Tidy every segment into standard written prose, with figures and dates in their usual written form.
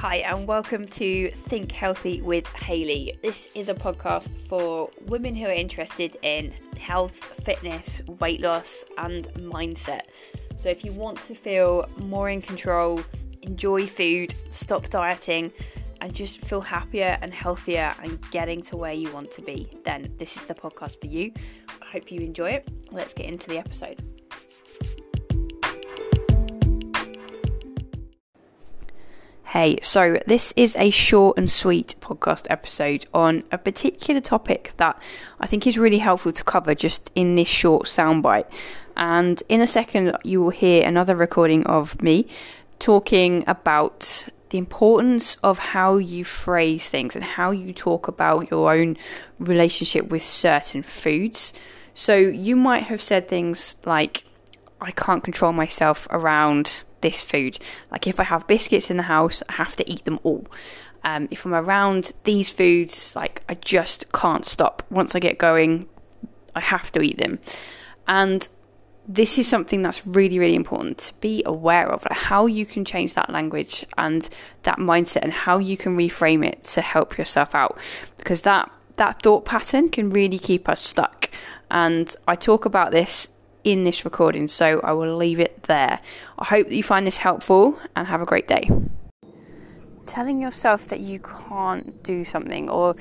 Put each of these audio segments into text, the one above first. Hi and welcome to Think Healthy with Hayley. This is a podcast for women who are interested in health, fitness, weight loss and mindset. So if you want to feel more in control, enjoy food, stop dieting and just feel happier and healthier and getting to where you want to be, then this is the podcast for you. I hope you enjoy it. Let's get into the episode. Hey, so this is a short and sweet podcast episode on a particular topic that I think is really helpful to cover just in this short soundbite. And in a second, you will hear another recording of me talking about the importance of how you phrase things and how you talk about your own relationship with certain foods. So you might have said things like, I can't control myself around this food. Like if I have biscuits in the house, I have to eat them all. If I'm around these foods, like I just can't stop. Once I get going, I have to eat them. And this is something that's really, really important to be aware of, like how you can change that language and that mindset and how you can reframe it to help yourself out, because that thought pattern can really keep us stuck. And I talk about this in this recording, so I will leave it there. I hope that you find this helpful and have a great day. Telling yourself that you can't do something, or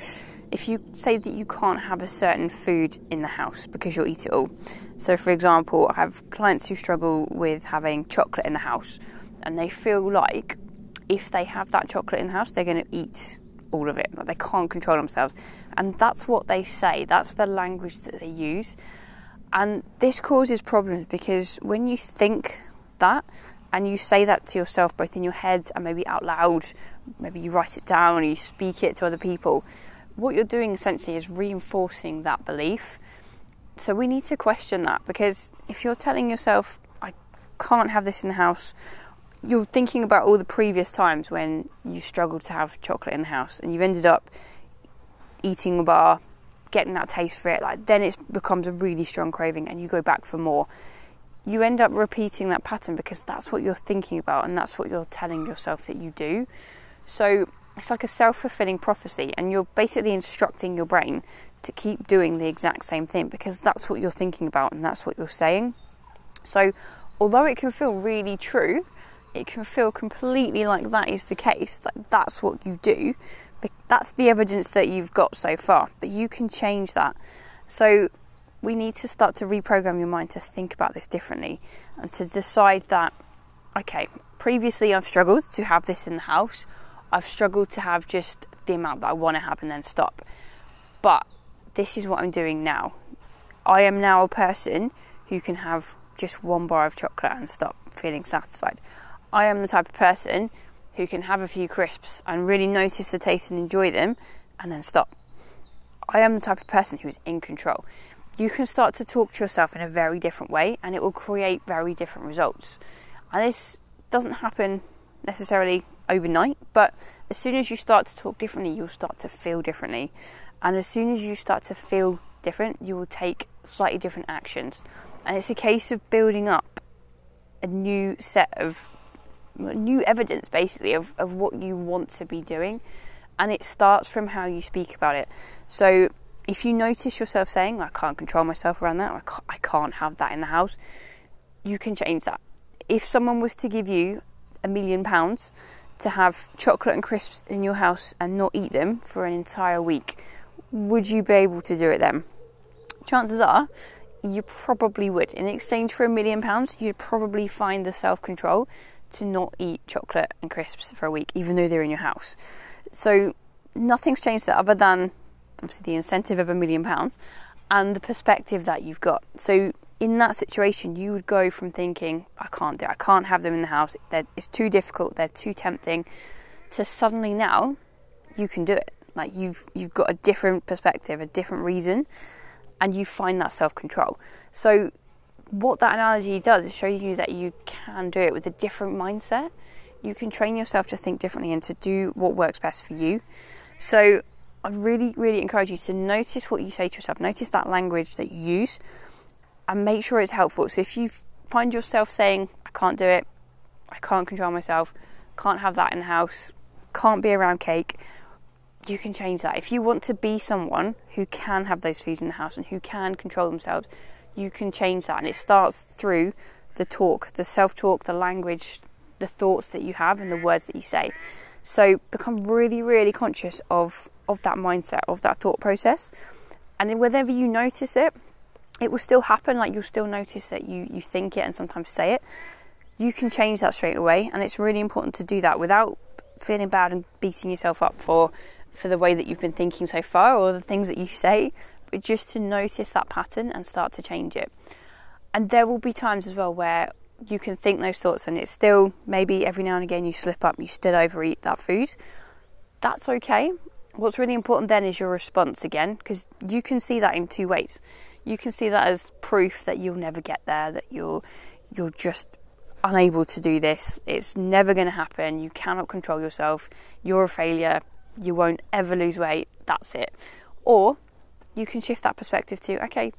if you say that you can't have a certain food in the house because you'll eat it all. So for example, I have clients who struggle with having chocolate in the house, and they feel like if they have that chocolate in the house, they're going to eat all of it. Like they can't control themselves, and that's what they say, that's the language that they use. And this causes problems, because when you think that and you say that to yourself, both in your head and maybe out loud, maybe you write it down or you speak it to other people, what you're doing essentially is reinforcing that belief. So we need to question that, because if you're telling yourself, I can't have this in the house, you're thinking about all the previous times when you struggled to have chocolate in the house and you've ended up eating a bar, getting that taste for it, like then it becomes a really strong craving and you go back for more. You end up repeating that pattern because that's what you're thinking about and that's what you're telling yourself that you do. So it's like a self-fulfilling prophecy, and you're basically instructing your brain to keep doing the exact same thing because that's what you're thinking about and that's what you're saying. So although it can feel really true, it can feel completely like that is the case, that that's what you do. That's the evidence that you've got so far, but you can change that. So we need to start to reprogram your mind to think about this differently and to decide that, okay, previously I've struggled to have this in the house. I've struggled to have just the amount that I want to have and then stop. But this is what I'm doing now. I am now a person who can have just one bar of chocolate and stop feeling satisfied. I am the type of person who can have a few crisps and really notice the taste and enjoy them and then stop. I am the type of person who is in control. You can start to talk to yourself in a very different way, and it will create very different results. And this doesn't happen necessarily overnight, but as soon as you start to talk differently, you'll start to feel differently. And as soon as you start to feel different, you will take slightly different actions. And it's a case of building up a new set of new evidence basically of what you want to be doing, and it starts from how you speak about it. So if you notice yourself saying, I can't control myself around that, or I can't have that in the house, you can change that. If someone was to give you £1 million to have chocolate and crisps in your house and not eat them for an entire week, would you be able to do it then? Chances are you probably would. In exchange for £1 million, you'd probably find the self-control to not eat chocolate and crisps for a week, even though they're in your house. So nothing's changed there other than obviously the incentive of £1 million and the perspective that you've got. So in that situation, you would go from thinking, I can't do it, I can't have them in the house, it's too difficult, they're too tempting, to suddenly now you can do it. Like you've got a different perspective, a different reason, and you find that self-control. So what that analogy does is show you that you can do it with a different mindset. You can train yourself to think differently and to do what works best for you. So I really, really encourage you to notice what you say to yourself. Notice that language that you use and make sure it's helpful. So if you find yourself saying, I can't do it, I can't control myself, can't have that in the house, can't be around cake, you can change that. If you want to be someone who can have those foods in the house and who can control themselves, you can change that. And it starts through the talk, the self-talk, the language, the thoughts that you have and the words that you say. So become really, really conscious of that mindset, of that thought process. And then whenever you notice it, it will still happen. Like, you'll still notice that you think it and sometimes say it. You can change that straight away. And it's really important to do that without feeling bad and beating yourself up for the way that you've been thinking so far or the things that you say, but just to notice that pattern and start to change it. And there will be times as well where you can think those thoughts and it's still, maybe every now and again you slip up, you still overeat that food. That's okay. What's really important then is your response again, because you can see that in two ways. You can see that as proof that you'll never get there, that you're just unable to do this. It's never going to happen. You cannot control yourself. You're a failure. You won't ever lose weight. That's it. Or you can shift that perspective to, okay,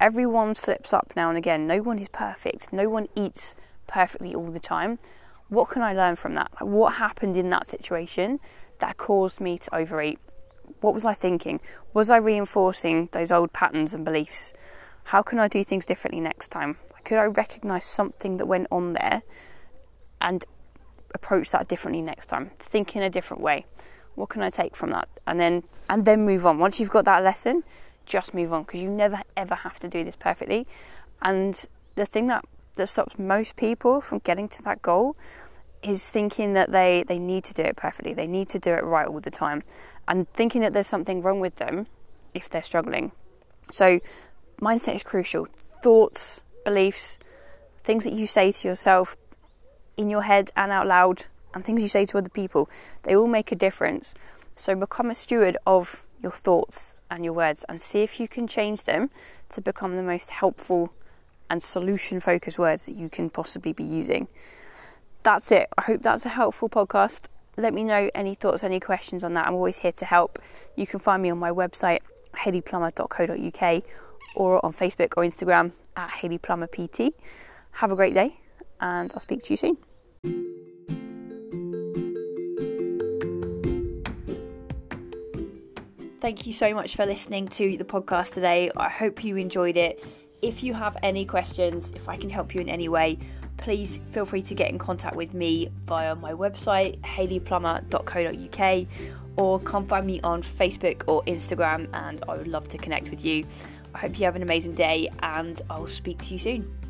everyone slips up now and again. No one is perfect. No one eats perfectly all the time. What can I learn from that? What happened in that situation that caused me to overeat? What was I thinking? Was I reinforcing those old patterns and beliefs? How can I do things differently next time? Could I recognise something that went on there and approach that differently next time? Think in a different way. What can I take from that? And then move on. Once you've got that lesson, just move on, because you never ever have to do this perfectly. And the thing that stops most people from getting to that goal is thinking that they need to do it perfectly. They need to do it right all the time, and thinking that there's something wrong with them if they're struggling. So mindset is crucial. Thoughts, beliefs, things that you say to yourself in your head and out loud, and things you say to other people, they all make a difference. So become a steward of your thoughts and your words and see if you can change them to become the most helpful and solution focused words that you can possibly be using. That's it. I hope that's a helpful podcast. Let me know any thoughts, any questions on that. I'm always here to help. You can find me on my website, hayleyplumber.co.uk, or on Facebook or Instagram at hayleyplumberpt. Have a great day, and I'll speak to you soon. Thank you so much for listening to the podcast today. I hope you enjoyed it. If you have any questions, if I can help you in any way, please feel free to get in contact with me via my website, hayleyplumber.co.uk, or come find me on Facebook or Instagram, and I would love to connect with you. I hope you have an amazing day, and I'll speak to you soon.